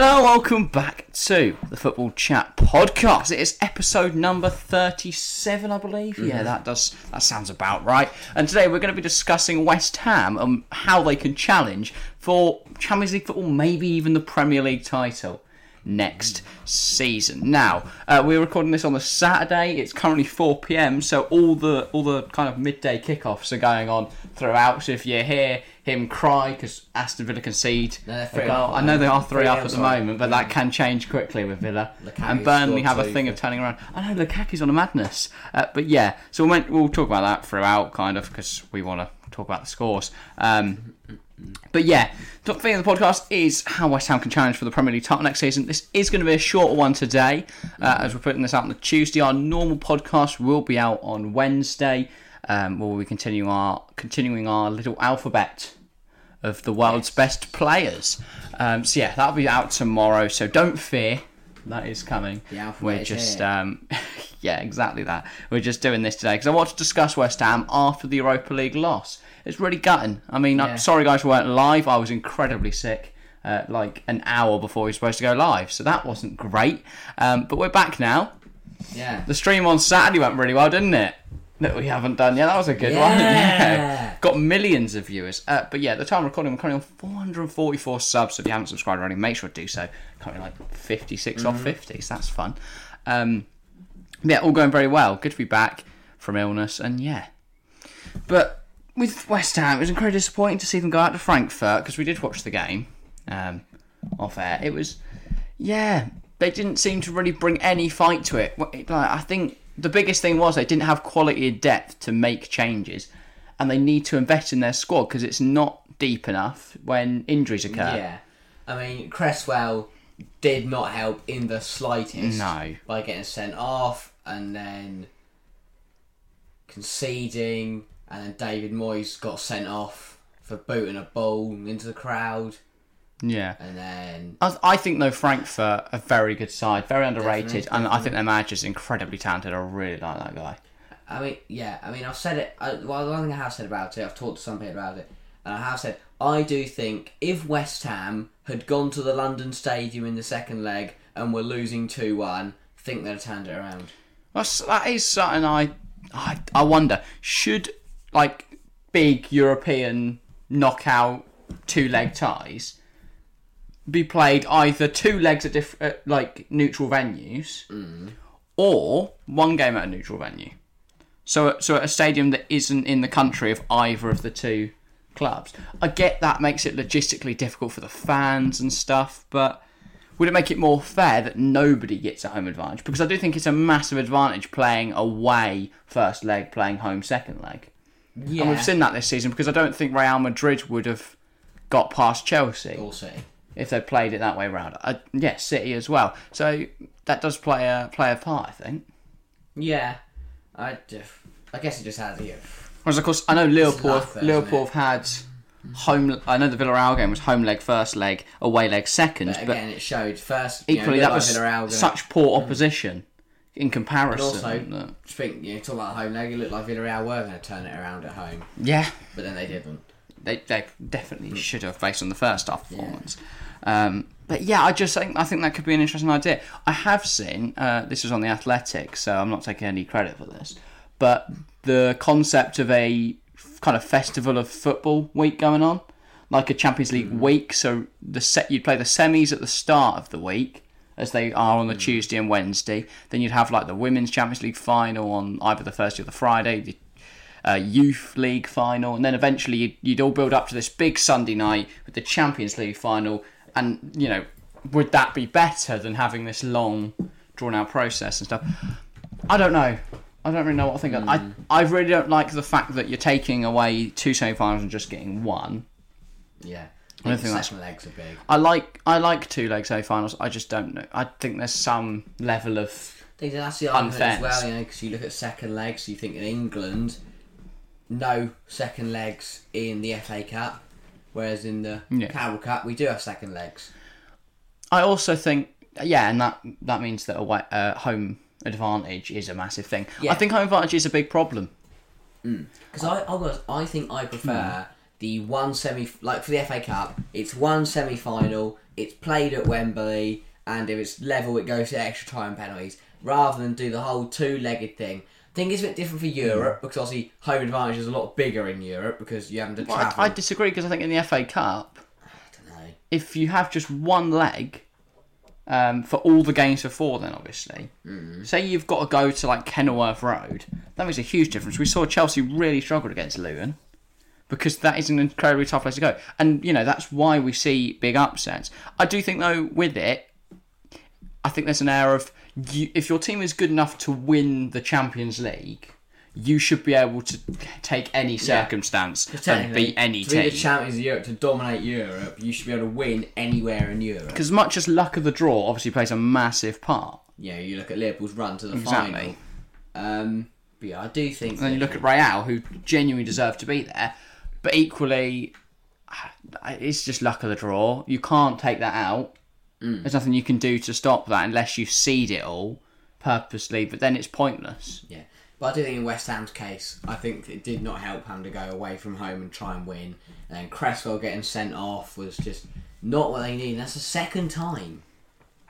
Hello, welcome back to the Football Chat Podcast. It is episode number 37, I believe. Mm-hmm. Yeah, that sounds about right. And today we're going to be discussing West Ham and how they can challenge for Champions League football, maybe even the Premier League title next season. Now, we're recording this on the Saturday. It's currently 4 p.m, so all the kind of midday kickoffs are going on throughout. So if you hear him cry because Aston Villa concede a goal, I know they are three up at the moment, but that can change quickly with Villa. And Burnley have a thing of turning around. I know Lukaku's on a madness, but yeah. So we'll talk about that throughout, kind of, because we want to talk about the scores. But yeah, the thing of the podcast is how West Ham can challenge for the Premier League title next season. This is going to be a shorter one today, as we're putting this out on the Tuesday. Our normal podcast will be out on Wednesday, where we continue our little alphabet of the world's best players. So yeah, that'll be out tomorrow. So don't fear, that is coming. The alphabet. We're just yeah, exactly that. We're just doing this today because I want to discuss West Ham after the Europa League loss. It's really gutting. I mean, yeah. I'm sorry, guys, we weren't live. I was incredibly sick like an hour before we were supposed to go live, so that wasn't great. But we're back now. Yeah. The stream on Saturday went really well, didn't it? That we haven't done yet. That was a good one. Yeah. Got millions of viewers. But yeah, at the time of recording, we're currently on 444 subs. So if you haven't subscribed already, make sure to do so. Currently like 56 off 50, so that's fun. Yeah, all going very well. Good to be back from illness, and yeah. But with West Ham, it was incredibly disappointing to see them go out to Frankfurt, because we did watch the game off air. It was, yeah, they didn't seem to really bring any fight to it. Like, I think the biggest thing was they didn't have quality and depth to make changes, and they need to invest in their squad because it's not deep enough when injuries occur. Yeah, I mean, Cresswell did not help in the slightest. No, by getting sent off and then conceding. And then David Moyes got sent off for booting a ball into the crowd. Yeah. And then I think, though, Frankfurt, a very good side, very underrated, definitely. And I think their manager's incredibly talented. I really like that guy. I mean, yeah, I mean, I've said it, well, the one thing I have said about it, I've talked to some people about it, and I have said, I do think if West Ham had gone to the London Stadium in the second leg and were losing 2-1, I think they'd have turned it around. That is something I wonder, should like big European knockout two-leg ties be played either two legs at like neutral venues or one game at a neutral venue, so at a stadium that isn't in the country of either of the two clubs. I get that makes it logistically difficult for the fans and stuff, but would it make it more fair that nobody gets a home advantage? Because I do think it's a massive advantage playing away first leg, playing home second leg. Yeah. And we've seen that this season, because I don't think Real Madrid would have got past Chelsea if they played it that way round. Yeah, City as well. So that does play a part, I think. Yeah, I guess it just has you. Whereas, of course, I know Liverpool have had home. I know the Villarreal game was home leg first leg, away leg second. But again, it showed first. Equally, that was Villarreal such poor opposition. In comparison, and also, talk about home leg. It looked like Villarreal were going to turn it around at home. Yeah, but then they didn't. They definitely should have, based on the first half performance. Yeah. But yeah, I think that could be an interesting idea. I have seen this was on The Athletic, so I'm not taking any credit for this. But the concept of a kind of festival of football week going on, like a Champions League week. So you'd play the semis at the start of the week, as they are on the Tuesday and Wednesday. Then you'd have like the Women's Champions League final on either the Thursday or the Friday, the Youth League final, and then eventually you'd all build up to this big Sunday night with the Champions League final. And, you know, would that be better than having this long, drawn-out process and stuff? I don't know. I don't really know what I think. I really don't like the fact that you're taking away two semi-finals and just getting one. Yeah. I don't think that's. Legs are big. I like two leg semi-finals. I just don't know. I think there's some level of that's the argument as well, you know, because you look at second legs. So you think in England, no second legs in the FA Cup, whereas in the Carabao Cup we do have second legs. I also think and that means that home advantage is a massive thing. Yeah. I think home advantage is a big problem. Because I think I prefer the one semi, like for the FA Cup, it's one semi-final, it's played at Wembley, and if it's level, it goes to extra time penalties, rather than do the whole two-legged thing. I think it's a bit different for Europe, because obviously home advantage is a lot bigger in Europe, because you haven't to travel. I disagree, because I think in the FA Cup, if you have just one leg for all the games before then, obviously, say you've got to go to like Kenilworth Road, that makes a huge difference. We saw Chelsea really struggled against Lyon, because that is an incredibly tough place to go. And, you know, that's why we see big upsets. I do think, though, with it, I think there's an air of, if your team is good enough to win the Champions League, you should be able to take any circumstance and beat any team. To be the champions of Europe, to dominate Europe, you should be able to win anywhere in Europe. Because as much as luck of the draw obviously plays a massive part. Yeah, you look at Liverpool's run to the final. But yeah, I do think... And then you look at Real, who genuinely deserve to be there. But equally, it's just luck of the draw. You can't take that out. There's nothing you can do to stop that unless you seed it all purposely, but then it's pointless. Yeah, but I do think in West Ham's case, I think it did not help him to go away from home and try and win. And then Cresswell getting sent off was just not what they needed. That's the second time.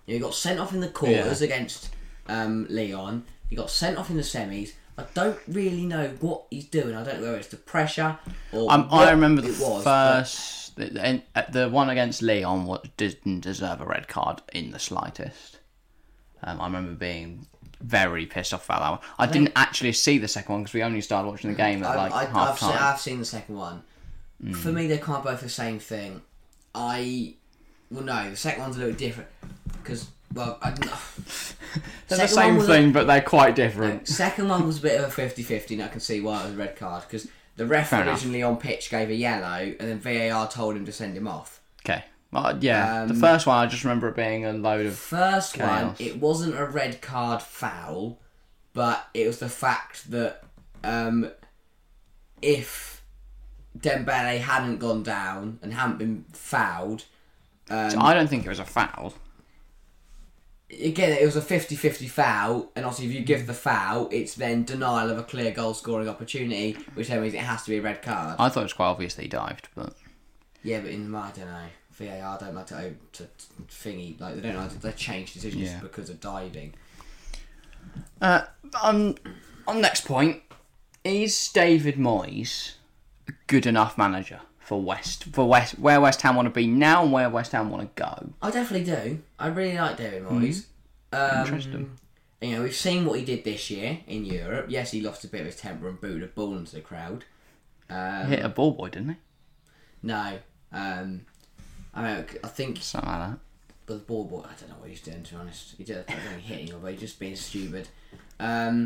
He got sent off in the quarters against Lyon. He got sent off in the semis. I don't really know what he's doing. I don't know whether it's the pressure or I remember the first... The one against Lyon didn't deserve a red card in the slightest. I remember being very pissed off about that one. I didn't actually see the second one because we only started watching the game at half time. I've seen the second one. For me, they're kind of both the same thing. The second one's a little different because... Well, I don't know. They're the same thing, but they're quite different. The second one was a bit of a 50-50, and I can see why it was a red card, because the ref originally on pitch gave a yellow, and then VAR told him to send him off. Okay. Well, yeah, the first one, I just remember it being a load of first chaos. One, it wasn't a red card foul, but it was the fact that if Dembele hadn't gone down and hadn't been fouled... so I don't think it was a foul. Again, it was a 50-50 foul, and obviously if you give the foul, it's then denial of a clear goal-scoring opportunity, which then means it has to be a red card. I thought it was quite obvious that he dived, but... Yeah, but in I don't know. VAR don't like to thingy. Like, they don't like to change decisions because of diving. On next point, is David Moyes a good enough manager? For where West Ham want to be now and where West Ham want to go. I definitely do. I really like David Moyes. Interesting. You know, we've seen what he did this year in Europe. Yes, he lost a bit of his temper and booted a ball into the crowd. He hit a ball boy, didn't he? No. I think something like that. But the ball boy, I don't know what he's doing. To be honest, I don't think hitting him, but he's just being stupid. I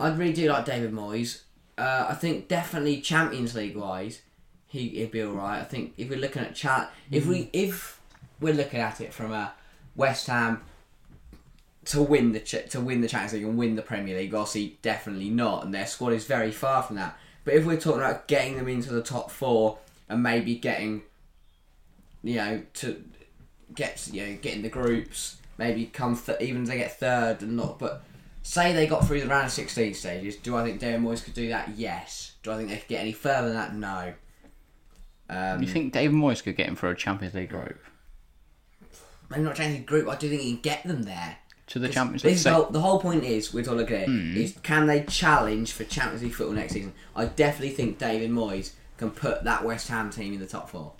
really do like David Moyes. I think definitely Champions League wise. He'd be all right. I think if we're looking at if we're looking at it from a West Ham to win the Champions League and win the Premier League, obviously definitely not, and their squad is very far from that. But if we're talking about getting them into the top four and maybe getting the groups, maybe even if they get third and not, but say they got through the round of 16 stages, do I think David Moyes could do that? Yes. Do I think they could get any further than that? No. You think David Moyes could get him for a Champions League group? Maybe not Champions League group, I do think he can get them there. To the Champions League. The whole point is, we're talking here, is can they challenge for Champions League football next season? I definitely think David Moyes can put that West Ham team in the top four.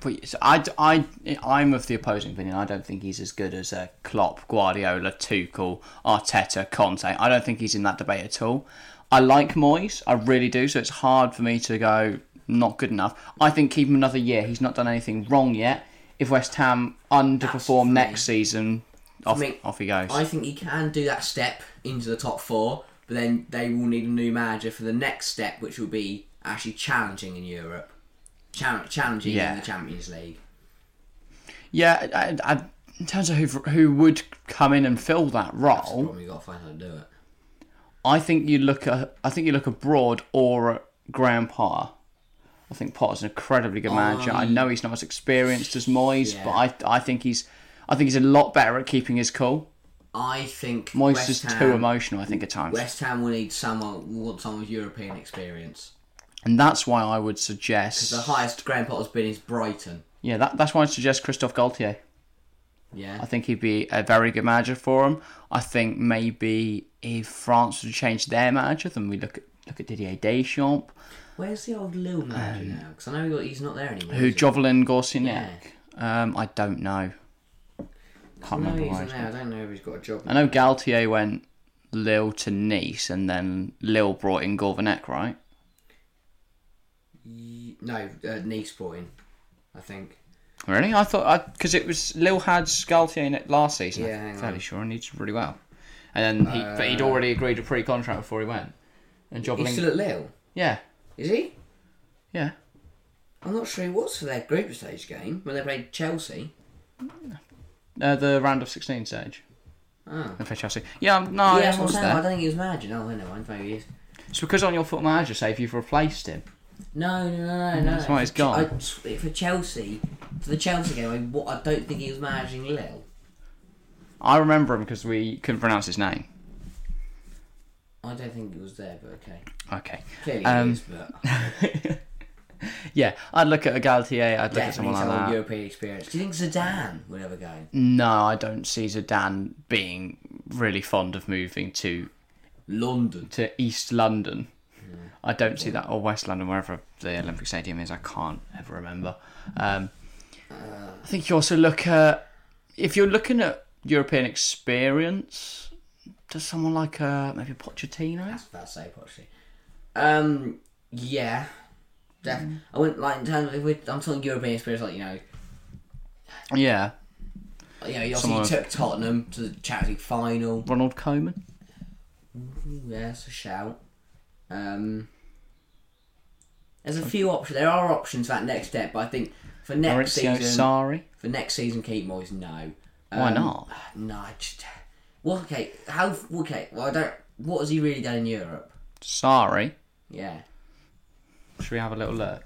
But, so I'm of the opposing opinion. I don't think he's as good as Klopp, Guardiola, Tuchel, Arteta, Conte. I don't think he's in that debate at all. I like Moyes, I really do, so it's hard for me to go... not good enough. I think keep him another year. He's not done anything wrong yet. If West Ham underperform next season, off he goes. I think he can do that step into the top four, but then they will need a new manager for the next step, which will be actually challenging in Europe. Challenging in the Champions League. Yeah, I, in terms of who would come in and fill that role... That's the problem, you've got to find out how to do it. I think you look abroad or at Graham Potter. I think Potter's an incredibly good manager. I know he's not as experienced as Moyes, but I think he's a lot better at keeping his cool. I think Moyes is too emotional. I think at times West Ham will want someone with European experience. And that's why I would suggest... Because the highest Graham Potter's been is Brighton. Yeah, that's why I'd suggest Christophe Galtier. Yeah. I think he'd be a very good manager for him. I think maybe if France would change their manager, then we look at Didier Deschamps. Where's the old Lille manager now? Because I know he's not there anymore. Who, Jovelin Gorciniak? Yeah. I don't know. I don't know if he's got a job. I know Galtier went Lille to Nice, and then Lille brought in Gourvenec, right? Nice brought in, I think. Really? I thought... Because it was... Lille had Galtier in it last season. Yeah, I'm fairly sure, and he did really well. And then he'd already agreed a pre-contract before he went. And Jovelin... He's still at Lille? Yeah. Is he? Yeah. I'm not sure he was for their group stage game, when they played Chelsea. The round of 16 stage. Oh. They played Chelsea. Yeah, no... Yeah, I don't think he was managing. Oh, never mind, maybe he is. It's because on your foot manager, say, if you've replaced him... No. That's why he's gone. For Chelsea, for the Chelsea game, I don't think he was managing Lille. I remember him because we couldn't pronounce his name. I don't think he was there, but okay. Okay. Clearly he is, but... Yeah, I'd look at a Galtier, I'd look at someone like that. European experience. Do you think Zidane would ever go? No, I don't see Zidane being really fond of moving to... London. To East London. I don't see that, or West London, wherever the Olympic Stadium is. I can't ever remember. I think you also look at, if you're looking at European experience, does someone like maybe Pochettino? I was about to say Pochettino. Yeah, definitely. I wouldn't like in terms of, I'm talking European experience, like, you know. Yeah. You know, he took Tottenham to the Champions League final. Ronald Koeman. Yeah, that's a shout. There's a few options. There are options for that next step, but I think for next Maurizio season, Sarri. For next season, keep Moyes. No, why not? No, I just Well, I don't. What has he really done in Europe? Sarri. Yeah. Should we have a little look?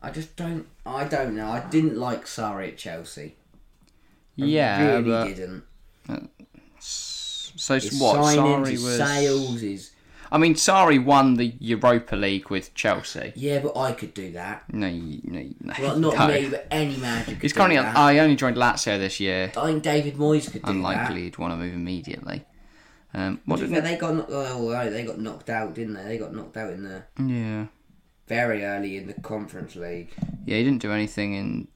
I just don't. I don't know. I didn't like Sarri at Chelsea. I really didn't. So his what? Sarri was sales is. I mean, Sarri won the Europa League with Chelsea. Yeah, but I could do that. No. Well, not me, but any manager could do that. I only joined Lazio this year. I think David Moyes could do that. Unlikely he'd want to move immediately. They got knocked out, didn't they? They got knocked out in the... Yeah. Very early in the Conference League. Yeah, he didn't do anything in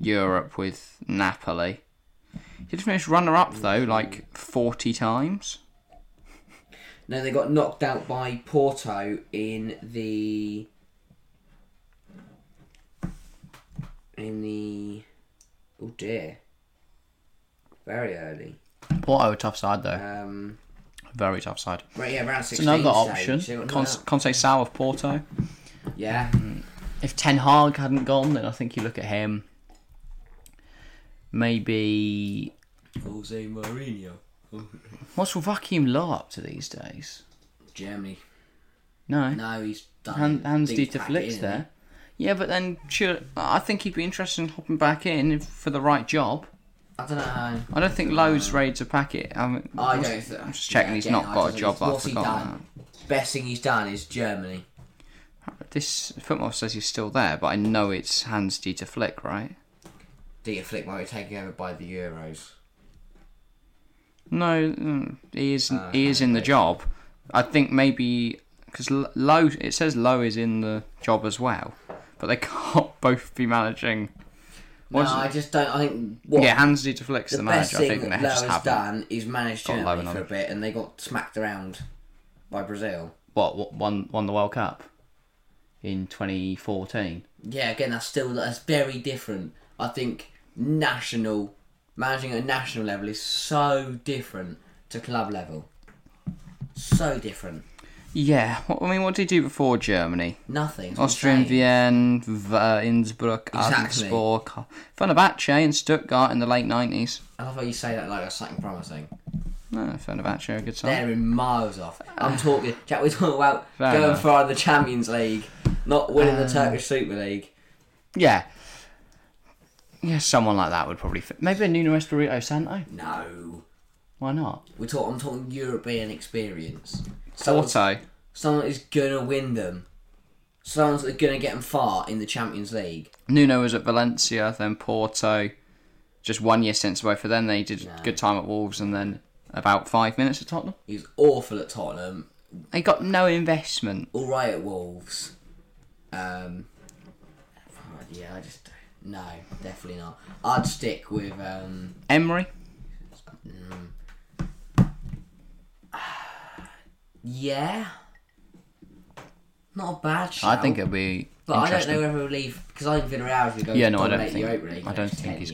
Europe with Napoli. He did finish runner-up, though, like 40 times. No, they got knocked out by Porto in the oh dear, very early. Porto, a tough side though. Very tough side. Right, yeah, round 16. It's another option. Conte Sal of Porto. Yeah. If Ten Hag hadn't gone, then I think you look at him. Maybe. Jose Mourinho. What's Joachim Löw up to these days? Germany. No, he's done. Hans-Dieter Flick's there. Yeah, but then I think he'd be interested in hopping back in for the right job. I don't know. I don't think Löw's ready to pack it. I'm just checking he's not got a job. What's he done? Best thing he's done is Germany. This football says he's still there, but I know it's Hans-Dieter Flick, right? Dieter Flick might be taken over by the Euros. No, he is in the job. I think maybe because Löw, it says Löw is in the job as well, but they can't both be managing. I think. Hans-Dieter Flick's the manager. I think they just have done is managed Germany for a bit, and they got smacked around by Brazil. What won the World Cup in 2014? Yeah, again, that's very different. I think national. Managing at a national level is so different to club level. So different. Yeah. What did he do before Germany? Nothing. Austrian Vienna, Innsbruck, exactly. Adensburg, Fenerbahce in Stuttgart in the late 90s. I love how you say that like that's something promising. No, Fenerbahce are a good side. They're in miles off. I'm talking... Jack, we're talking about going far in the Champions League, not winning the Turkish Super League. Yeah. Yeah, someone like that would probably fit. Maybe a Nuno Espirito Santo? No. Why not? I'm talking European experience. Porto. Someone is going to win them. someone's going to get them far in the Champions League. Nuno was at Valencia, then Porto, just 1 year since away for them. They did a good time at Wolves and then about 5 minutes at Tottenham. He was awful at Tottenham. He got no investment. All right at Wolves. Yeah, I just... No, definitely not. I'd stick with... Emery? Yeah. Not a bad show. I think it'll be but interesting. I don't know whether he'll leave... Because I think Villarreal if we go to dominate the Europa League. I don't think he's...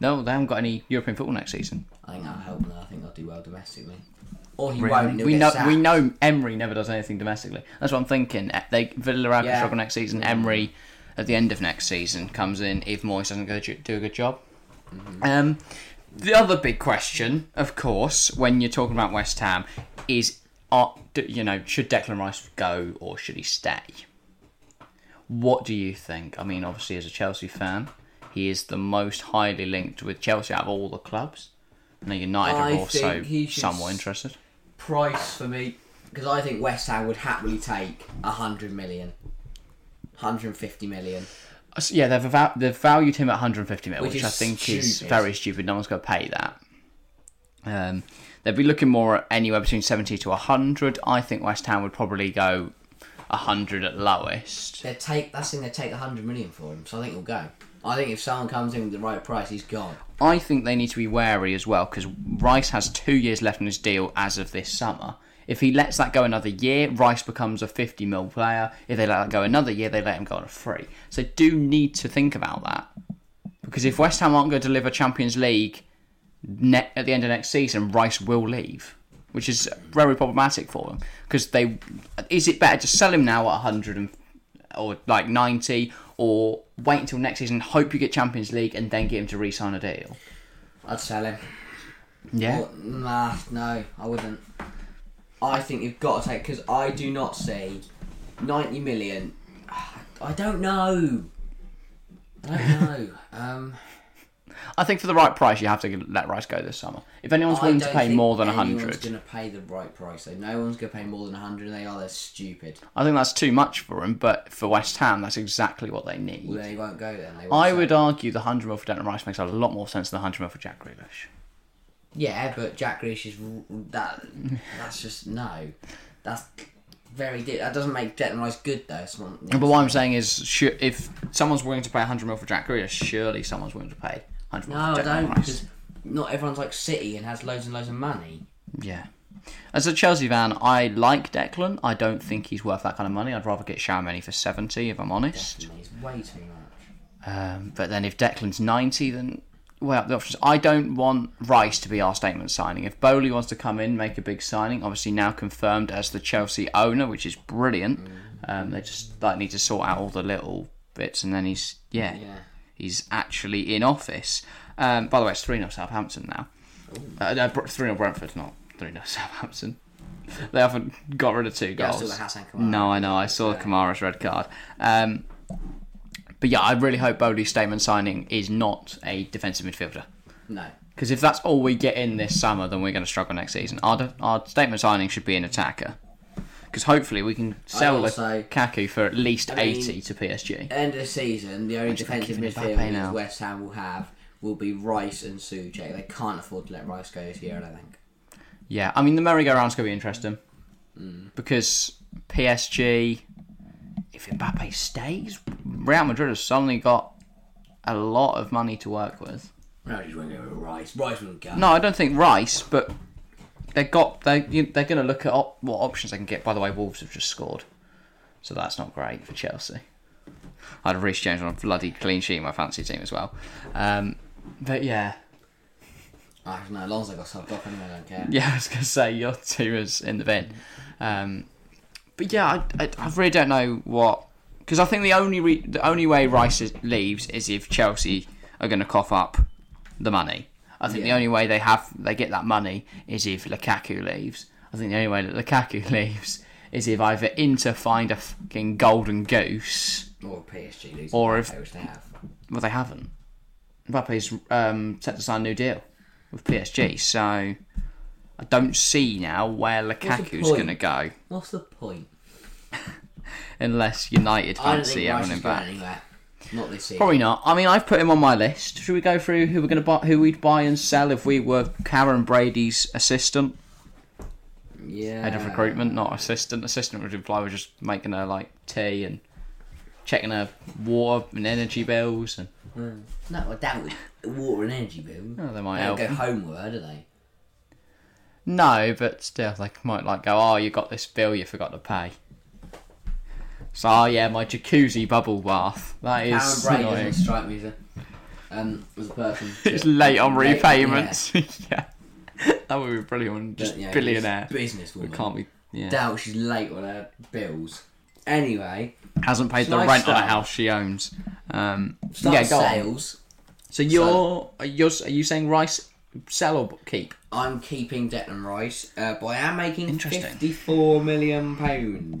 No, they haven't got any European football next season. I think that'll help them. I think they'll do well domestically. Or he won't. We know Emery never does anything domestically. That's what I'm thinking. Villarreal can struggle next season. Emery, at the end of next season, comes in if Moyes doesn't go do a good job. Mm-hmm. The other big question, of course, when you're talking about West Ham, is should Declan Rice go or should he stay? What do you think? I mean, obviously, as a Chelsea fan, he is the most highly linked with Chelsea out of all the clubs. And United are also somewhat interested. Price for me, because I think West Ham would happily take 100 million, 150 million. Yeah, they've valued him at 150 million, which I think is very stupid. No one's going to pay that. They'd be looking more at anywhere between 70 to 100. I think West Ham would probably go 100 at lowest. They take 100 million for him, so I think he'll go. I think if someone comes in with the right price, he's gone. I think they need to be wary as well, because Rice has 2 years left on his deal as of this summer. If he lets that go another year, Rice becomes a 50 mil player. If they let that go another year, they let him go on a free. So do need to think about that. Because if West Ham aren't going to deliver Champions League at the end of next season, Rice will leave, which is very problematic for them. Because is it better to sell him now at 100 or like 90... or wait until next season, hope you get Champions League, and then get him to re-sign a deal? I'd sell him. Yeah? No, I wouldn't. I think you've got to take... Because I do not see 90 million... I don't know. I think for the right price, you have to let Rice go this summer. If anyone's willing to pay more than 100... I don't think anyone's going to pay the right price, though. No one's going to pay more than 100, and they're stupid. I think that's too much for them, but for West Ham, that's exactly what they need. Well, they won't go then. I would argue the 100 mil for Declan Rice makes a lot more sense than the 100 mil for Jack Grealish. Yeah, but Jack Grealish is... That's just... No. That's... That doesn't make Declan Rice good, though. But what I'm saying is, if someone's willing to pay 100 mil for Jack Grealish, surely someone's willing to pay... No, I don't, because not everyone's like City and has loads and loads of money. Yeah. As a Chelsea fan, I like Declan. I don't think he's worth that kind of money. I'd rather get Tchouaméni for 70, if I'm honest. Definitely. It's way too much. But then if Declan's 90, then weigh up the options. I don't want Rice to be our statement signing. If Bowley wants to come in, make a big signing, obviously now confirmed as the Chelsea owner, which is brilliant. They just need to sort out all the little bits, and then he's... Yeah. He's actually in office. By the way, it's 3-0 Southampton now. 3-0 Brentford, not 3-0 Southampton. They haven't got rid of two goals. Yeah, I saw the Kamara. No, I know. I saw Kamara's red card. But yeah, I really hope Bodie's statement signing is not a defensive midfielder. No. Because if that's all we get in this summer, then we're going to struggle next season. Our statement signing should be an attacker. Because hopefully we can sell Lukaku for at least 80 to PSG. End of the season, the only defensive midfielders West Ham will have will be Rice and Soucek. They can't afford to let Rice go this year, I don't think. Yeah, I mean, the merry-go-round's going to be interesting. Because PSG, if Mbappe stays, Real Madrid has suddenly got a lot of money to work with. No, he's going to go with Rice. Rice wouldn't go. No, I don't think Rice, but... They're going to look at what options they can get. By the way, Wolves have just scored, so that's not great for Chelsea. I'd have Reece James on a bloody clean sheet in my fancy team as well. But yeah, I don't know. As long as I got subbed off anyway, I don't care. Yeah, I was going to say your two is in the bin. But yeah, I really don't know what, because I think the only way Rice leaves is if Chelsea are going to cough up the money. I think the only way they get that money is if Lukaku leaves. I think the only way that Lukaku leaves is if either Inter find a fucking golden goose, or PSG loses, or if they have. Well, they haven't. Mbappe's set to sign a new deal with PSG, so I don't see now where Lukaku's going to go. What's the point? unless United fancy having him back. Not this season. Probably not. I mean, I've put him on my list. Should we go through who we're going to buy, who we'd buy and sell if we were Karen Brady's assistant? Yeah. Head of recruitment, not assistant. Assistant would imply we're just making her like tea and checking her water and energy bills. And... No, I doubt it. Water and energy bills. Oh, they might help. They don't go homeward, do they? No, but still, they might like go, oh, you got this bill you forgot to pay. So, oh, yeah, my jacuzzi bubble bath. That is Karen Brady doesn't strike me as a person. It's late on repayments. Yeah. That would be brilliant. Just but, yeah, billionaire. Businesswoman. Can't be. Yeah. Doubt she's late on her bills. Anyway. Hasn't paid the rent on a house she owns. Sales. So are you saying Rice sell or keep? I'm keeping Declan Rice, but I am making £54 million.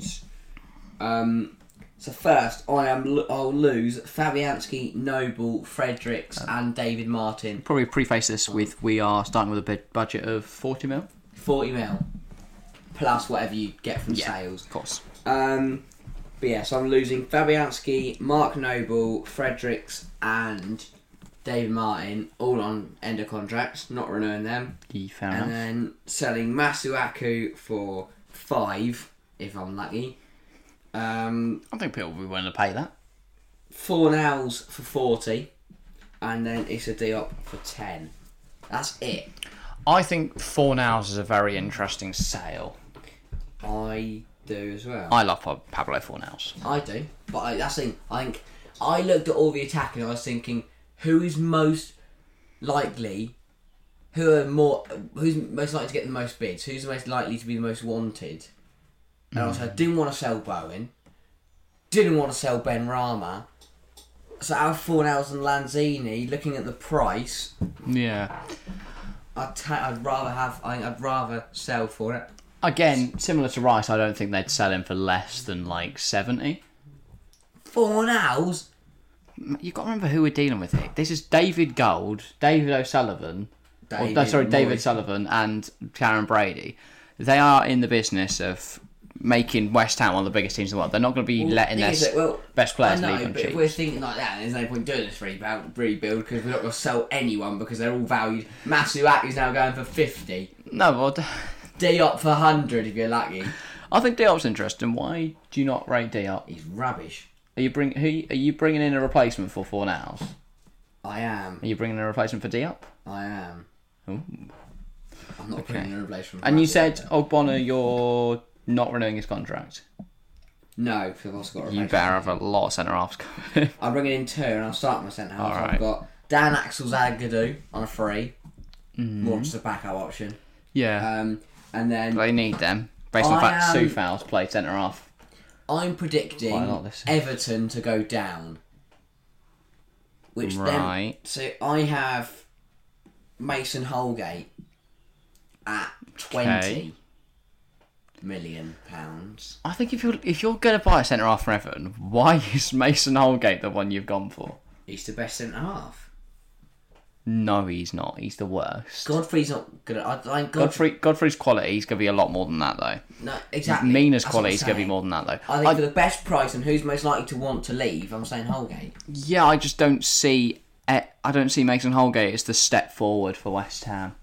So first, I'll lose Fabianski, Noble, Fredericks, and David Martin. Probably preface this with we are starting with a budget of 40 mil. 40 mil, plus whatever you get from sales, of course. But yeah, so I'm losing Fabianski, Mark Noble, Fredericks, and David Martin, all on end of contracts, not renewing them. And then selling Masuaku for 5, if I'm lucky. I think people will be willing to pay that. Fornals for 40, and then Issa Diop for 10. That's it. I think Fornals is a very interesting sale. I do as well. I love Pablo Fornals. I do, but that's the thing. I think I looked at all the attack and I was thinking, who's most likely to get the most bids? Who's most likely to be the most wanted? And also, I didn't want to sell Bowen. Didn't want to sell Benrahma. So out of Fornals and Lanzini, looking at the price, yeah, I'd rather sell for it. Again, similar to Rice, I don't think they'd sell him for less than like 70. Fornals. You've got to remember who we're dealing with here. This is David Gold, David O'Sullivan, David Sullivan, and Karen Brady. They are in the business of making West Ham one of the biggest teams in the world. They're not going to be letting their best players leave on cheap. If we're thinking like that, there's no point doing this rebuild because we're not going to sell anyone because they're all valued. Masuaku's now going for 50. No, well... Diop for 100 if you're lucky. I think Diop's interesting. Why do you not rate Diop? He's rubbish. Are you bringing in a replacement for Fornals? I am. Are you bringing in a replacement for Diop? I am. Ooh. I'm not bringing in a replacement. And you said, Ogbonna, you're not renewing his contract. No, because I've also got a replacement. You better have a lot of centre-halves coming. I'm bringing in 2 and I'll start my centre-halves. Right. I've got Dan Axel-Zagadou on a 3. Mm. More just a backup option. Yeah. And then... They need them. Based on the fact Soufal's played centre-half. I'm predicting Everton to go down. Which right. Then, so I have Mason Holgate at 20 million pounds. I think if you're going to buy a centre-half for Everton, why is Mason Holgate the one you've gone for? He's the best centre-half. No, he's not. He's the worst. Godfrey's not good. Godfrey's quality is going to be a lot more than that, though. No, exactly. Mina's quality is going to be more than that, though. I think for the best price and who's most likely to want to leave, I'm saying Holgate. Yeah, I just don't see. I don't see Mason Holgate as the step forward for West Ham.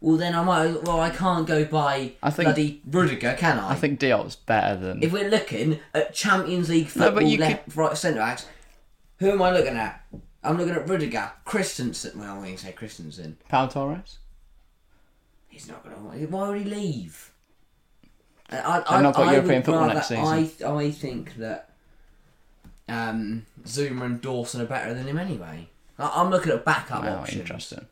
Well, then I might. Well, I can't go by bloody Rudiger, can I? I think Diop's better than. If we're looking at Champions League football, right, centre backs, who am I looking at? I'm looking at Rudiger, Christensen. Well, I wouldn't say Christensen. Pau Torres? He's not going to... Why would he leave? I've not got European football next season. I think that Zuma and Dawson are better than him anyway. I'm looking at backup options. Interesting.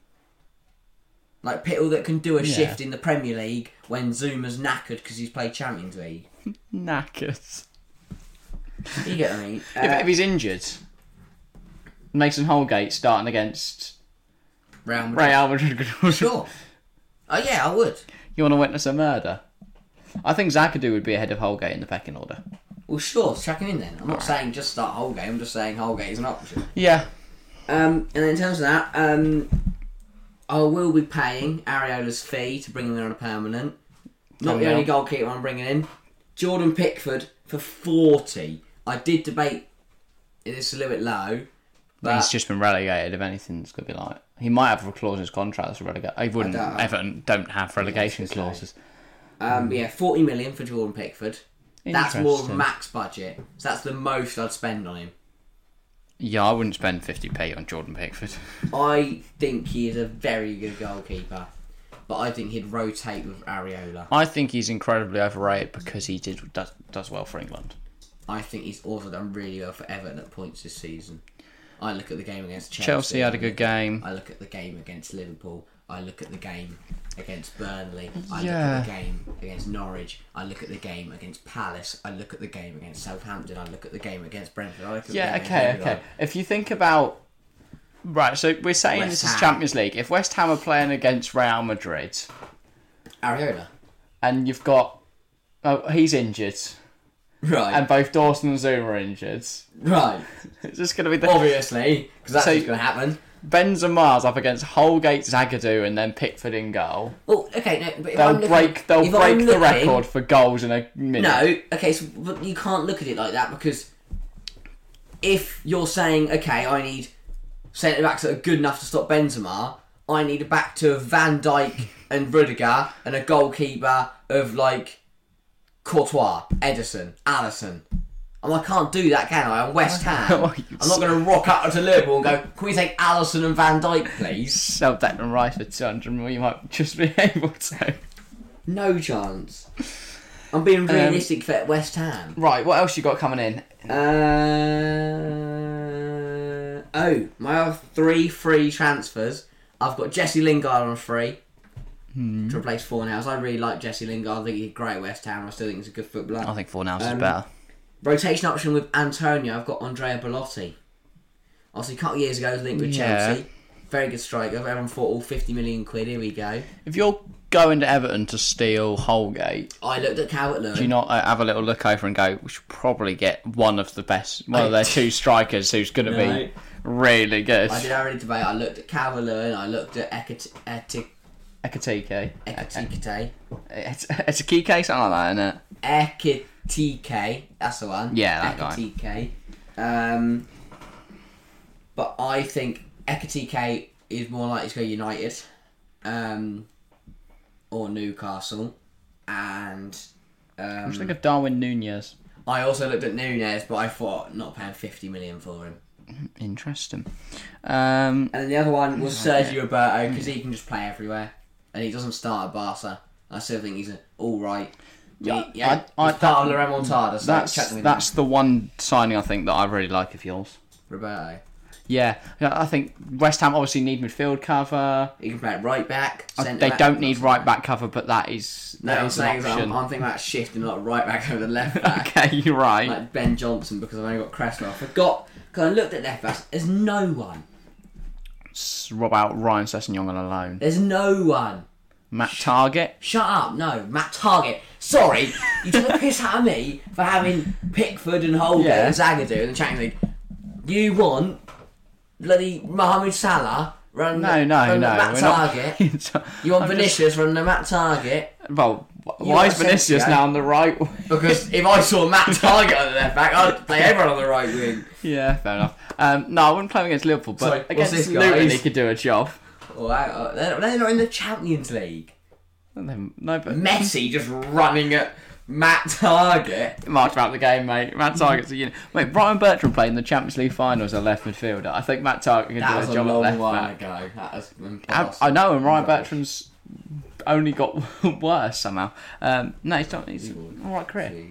Like people that can do a shift in the Premier League when Zuma's knackered because he's played Champions League. Knackered. You get what I mean? If he's injured... Mason Holgate starting against Real Madrid. Sure. Oh yeah, I would. You want to witness a murder? I think Zagadou would be ahead of Holgate in the pecking order. Well, sure, chuck him in then. I'm not saying just start Holgate. I'm just saying Holgate is an option. Yeah. And in terms of that, I will be paying Areola's fee to bring him in on a permanent. Not the only goalkeeper I'm bringing in. Jordan Pickford for 40. I did debate, it's a little bit low. But he's just been relegated, if anything, it's going to be like... He might have a clause in his contract that's relegated. Everton don't have relegation clauses. Yeah, 40 million for Jordan Pickford. That's more max budget. So that's the most I'd spend on him. Yeah, I wouldn't spend 50p on Jordan Pickford. I think he is a very good goalkeeper. But I think he'd rotate with Areola. I think he's incredibly overrated because he does well for England. I think he's also done really well for Everton at points this season. I look at the game against Chelsea. Chelsea had a good game. I look at the game against Liverpool. I look at the game against Burnley. I look at the game against Norwich. I look at the game against Palace. I look at the game against Southampton. I look at the game against Brentford. If you think about... Right, so we're saying this is Champions League. If West Ham are playing against Real Madrid... Areola. And you've got... Oh, he's injured. Right. And both Dawson and Zouma are injured. Right. It's just going to be... Obviously, because that's what's going to happen. Benzema's up against Holgate, Zagadou, and then Pickford in goal. Oh, okay, no, but they'll break the record for goals in a minute. No, okay, so but you can't look at it like that, because if you're saying, okay, I need centre backs that are good enough to stop Benzema, I need a back to Van Dijk and Rudiger, and a goalkeeper of like Courtois, Ederson, Alisson. And I can't do that, can I? I'm West Ham. I'm not going to rock up to Liverpool and go, can we take Alisson and Van Dijk, please? Sell Declan Rice for 200 million, you might just be able to. No chance. I'm being realistic for West Ham. Right, what else you got coming in? My other three free transfers. I've got Jesse Lingard on free to replace Fornals. I really like Jesse Lingard. I think he's great at West Ham. I still think he's a good footballer. I think Fornals is better. Rotation option with Antonio, I've got Andrea Belotti. Obviously, a couple of years ago, he was linked with Chelsea. Very good striker. Everyone thought, all £50 million, here we go. If you're going to Everton to steal Holgate... I looked at Calvert-Lewin. Do you not have a little look over and go, we should probably get one of their two strikers who's going to be really good. I did already debate. I looked at Calvert-Lewin, I looked at Ekitike, something like that, isn't it? TK, that's the one. Yeah, that Ekitike. Guy. But I think Ekitike is more likely to go United or Newcastle. And I'm just thinking of Darwin Núñez. I also looked at Núñez, but I thought not paying £50 million for him. Interesting. And then the other one was Sergio Roberto, because he can just play everywhere, and he doesn't start at Barca. I still think he's all right. Yeah, I part of Laurent Montada. So that's the one signing I think that I really like of yours, Roberto. Yeah, I think West Ham obviously need midfield cover. You can play right back. They don't need right back cover, but that is an option. I'm thinking about shifting like right back over the left back. Okay, you're right. Like Ben Johnson, because I've only got Cresswell. I forgot because I looked at left back. There's no one. Rob out Ryan Sessegnon on a loan. There's no one. Matt Target? Shut up, no. Matt Target. Sorry, you took a piss out of me for having Pickford and Holgate and Zagadou in the Champions League. You want bloody Mohamed Salah running the Matt Target. You want Vinicius running the Matt Target. Well, why is Vinicius now on the right wing? Because if I saw Matt Target on the left back, I'd play everyone on the right wing. Yeah, fair enough. No, I wouldn't play him against Liverpool, but against Luton he could do a job. Wow. They're not in the Champions League. No, but Messi just running at Matt Target. Marked about the game, mate. Matt Target's a unit. Mate, Brian Bertrand played in the Champions League final as a left midfielder. I think Matt Target can do a job at left back. That was a long while ago. I know, and Ryan Bertrand's only got worse somehow. No, he's an alright career.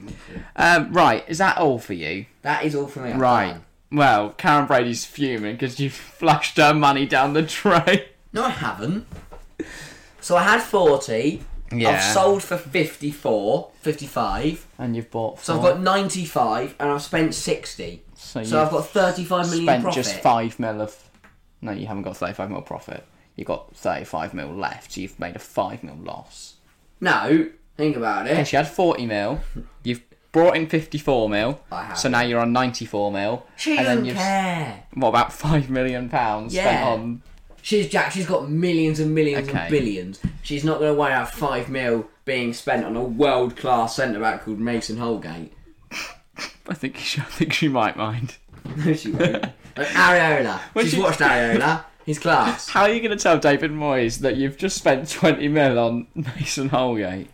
Right, is that all for you? That is all for me. Right. Well, Karen Brady's fuming because you've flushed her money down the drain. No, I haven't. So I had 40. Yeah. I've sold for 54, 55. And you've bought 4. So I've got 95 and I've spent 60. So I've got 35 million profit. Spent just 5 mil of... No, you haven't got 35 mil profit. You've got 35 mil left. So you've made a 5 mil loss. No, think about it. Yes, you had 40 mil. You've brought in 54 mil. I have. So now you're on 94 mil. She doesn't care. What, about £5 million spent on... She's Jack. She's got millions and millions and billions. She's not going to weigh out $5 million being spent on a world-class centre-back called Mason Holgate. I think she might mind. No, she won't. Areola. She's watched Areola. He's class. How are you going to tell David Moyes that you've just spent $20 million on Mason Holgate?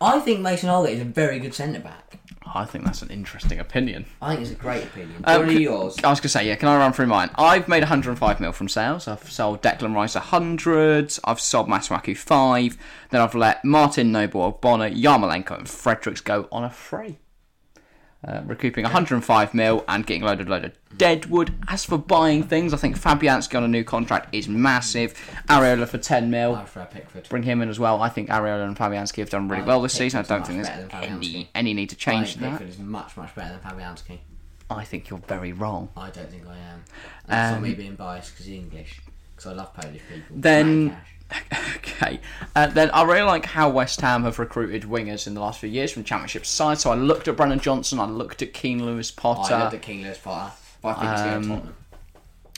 I think Mason Holgate is a very good centre-back. I think that's an interesting opinion. I think it's a great opinion. What are yours? I was going to say, yeah, can I run through mine? I've made $105 million from sales. I've sold Declan Rice 100. I've sold Masuaku 5. Then I've let Martin Noble, Bonner, Yarmolenko and Fredericks go on a free. Recouping $105 million and getting load of deadwood. As for buying things, I think Fabianski on a new contract is massive. Areola for $10 million. Bring him in as well. I think Areola and Fabianski have done really well this season. I don't think there's any need to change that. Pickford is much, much better than Fabianski. I think you're very wrong. I don't think I am. That's not me being biased because he's English. Because I love Polish people. Then... Okay, then I really like how West Ham have recruited wingers in the last few years from Championship side. So I looked at Brennan Johnson, I looked at Keane Lewis Potter. I looked at Keane Lewis Potter, but I think he's going to Tottenham.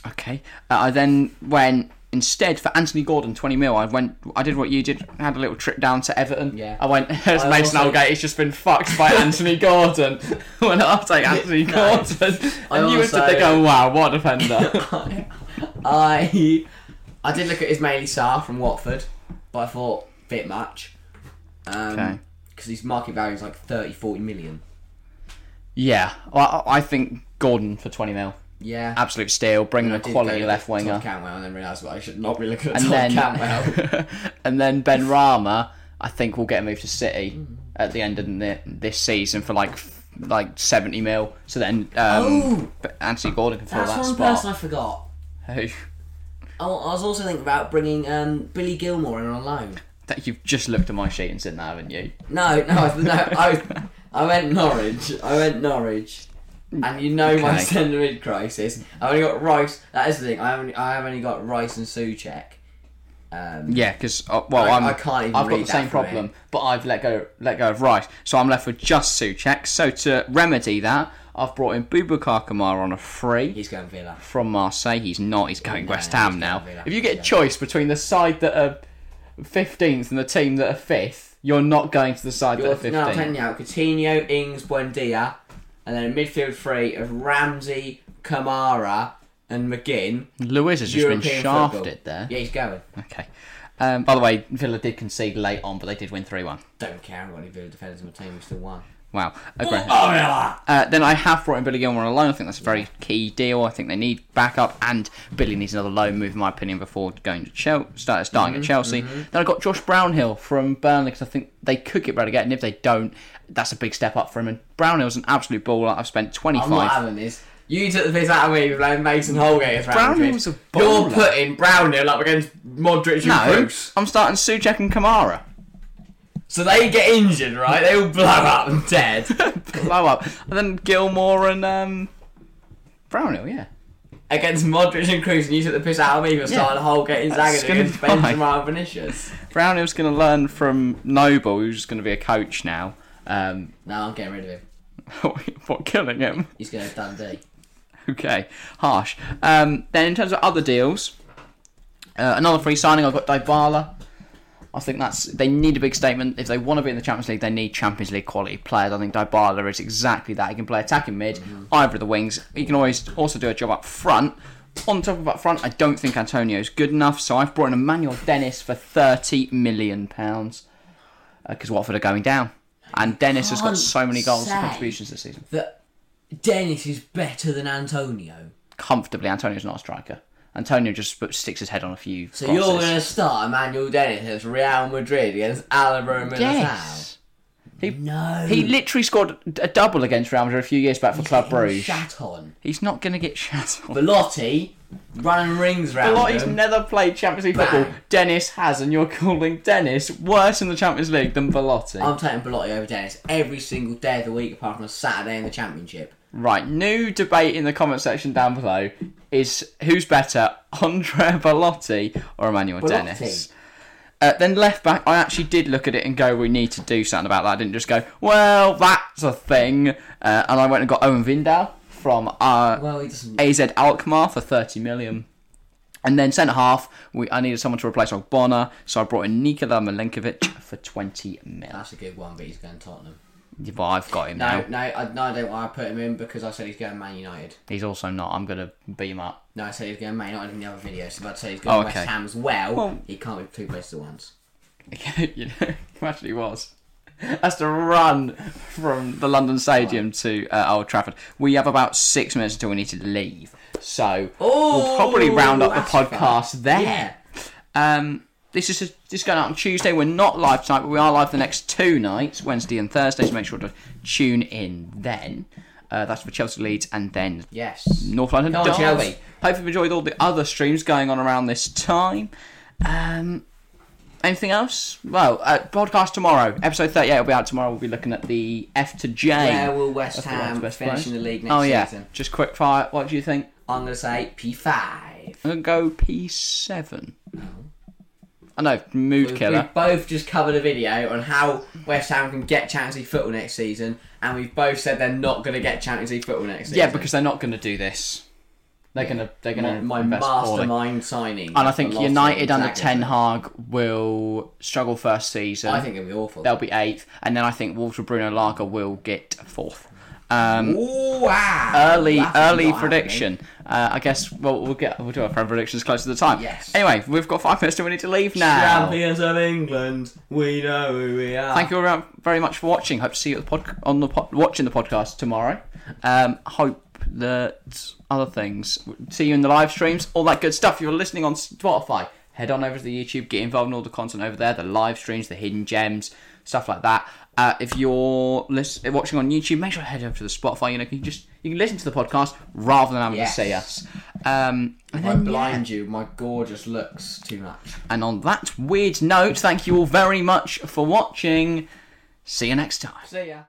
Okay, I then went instead for Anthony Gordon, $20 million. I did what you did, had a little trip down to Everton. Yeah, I went. There's Mason Holgate. He's just been fucked by Anthony Gordon. When I'll take Anthony Gordon, and you would think, oh wow, what a defender. I did look at Ismaili Sarr from Watford, but I thought, bit much. Because his market value is like 30, 40 million. Yeah, well, I think Gordon for $20 million. Yeah. Absolute steal, bringing a quality left winger. Todd Cantwell, and then realised I should not be looking at Todd Cantwell. And then Benrahma, I think will get a move to City at the end of this season for like $70 million. So then Anthony Gordon can fill that spot. That's one person I forgot. Who? Oh, I was also thinking about bringing Billy Gilmour in on loan. That you've just looked at my sheet and said that, haven't you? No. I went Norwich. And you know my centre mid crisis. I've only got Rice. That is the thing. I have only got Rice and Souček. Yeah, because I can't even. I've got the same problem, but I've let go of Rice, so I'm left with just Souček. So to remedy that, I've brought in Boubacar Kamara on a free. He's going Villa from Marseille. He's not. He's going West Ham now. If you get a choice between the side that are 15th and the team that are 5th, you're not going to the side that are 15th. No, I'm telling you now. Coutinho, Ings, Buendia, and then a midfield three of Ramsey, Kamara. And McGinn. Lewis has just been shafted football there. Yeah, he's going. Okay. By the way, Villa did concede late on, but they did win 3-1. Don't care about any Villa defenders in my team, we still won. Wow. Then I have brought in Billy Gilmour on a loan. I think that's a very key deal. I think they need backup, and Billy needs another loan move, in my opinion, before going to starting at Chelsea. Mm-hmm. Then I got Josh Brownhill from Burnley because I think they could get relegated, and if they don't, that's a big step up for him. And Brownhill's an absolute baller. I've spent 25. I'm not having this. You took the piss out of me with like Mason Holgate as Brownhill's a baller. You're putting Brownhill up against Modric and Bruce. I'm starting Souček and Kamara. So they get injured, right? They all blow up and dead. Blow up. And then Gilmour and Brownhill, yeah. Against Modric and Cruz, and you took the piss out of me for starting Holgate and Zagat against Benzema and Vinicius. Brownhill's going to learn from Noble, who's going to be a coach now. No, I'm getting rid of him. What, killing him? He's going to Dundee. Okay, harsh. Then in terms of other deals, another free signing, I've got Dybala. I think they need a big statement. If they want to be in the Champions League, they need Champions League quality players. I think Dybala is exactly that. He can play attacking mid, either of the wings. He can always also do a job up front. On top of up front, I don't think Antonio's good enough, so I've brought in Emmanuel Dennis for £30 million because Watford are going down. And Dennis has got so many goals and contributions this season. That Dennis is better than Antonio. Comfortably, Antonio's not a striker. Antonio just sticks his head on a few. So crosses. You're going to start Emmanuel Dennis against Real Madrid against Alaba and Militao? Yes. He literally scored a double against Real Madrid a few years back for Club Brugge. Shat on. He's not going to get shat on. Velotti running rings round. Velotti's never played Champions League football. Dennis has, and you're calling Dennis worse in the Champions League than Velotti. I'm taking Velotti over Dennis every single day of the week apart from a Saturday in the Championship. Right, new debate in the comment section down below is who's better, Andrea Velotti or Emmanuel Dennis? Then left back, I actually did look at it and go, we need to do something about that. I didn't just go, well, that's a thing. And I went and got Owen Vindal from AZ Alkmaar for £30 million. And then centre half, I needed someone to replace Ogbonna, so I brought in Nikola Milinkovic for 20 mil. That's a good one, but he's going Tottenham. Yeah, but I've got him now. No, I don't want to put him in because I said he's going Man United. He's also not. I'm going to beat him up. No, I said he's going Man United in the other video, so if I say he's going West Ham as well, he can't be two places at once. You know, actually was. That's the run from the London Stadium to Old Trafford. We have about 6 minutes until we need to leave, so we'll probably round up the podcast there. Yeah. This is going out on Tuesday. We're not live tonight, but we are live the next two nights, Wednesday and Thursday. So make sure to tune in then. That's for Chelsea Leeds and then North London Derby. Hope you've enjoyed all the other streams going on around this time. Anything else? Well, podcast tomorrow. Episode 38 will be out tomorrow. We'll be looking at the F to J. Where will West Ham finish in the league next season? Just quick fire. What do you think? I'm going to say P5. I'm going to go P7. Oh. I know, mood killer. We've both just covered a video on how West Ham can get Champions League football next season, and we've both said they're not going to get Champions League football next season. Yeah, because they're not going to do this. They're gonna my mastermind signing. And I think United under Ten Hag will struggle first season. I think it'll be awful. They'll be 8th, and then I think Walter Bruno Lager will get 4th. Wow! Early prediction. I guess we'll do our predictions close to the time. Yes. Anyway, we've got 5 minutes till we need to leave now. Champions of England, we know who we are. Thank you all very much for watching. Hope to see you watching the podcast tomorrow. Hope that other things. See you in the live streams, all that good stuff. If you're listening on Spotify, head on over to the YouTube, get involved in all the content over there, the live streams, the hidden gems, stuff like that. If you're watching on YouTube, make sure to head over to the Spotify. You can listen to the podcast rather than having to see us. I blind you, my gorgeous looks too much. And on that weird note, thank you all very much for watching. See you next time. See ya.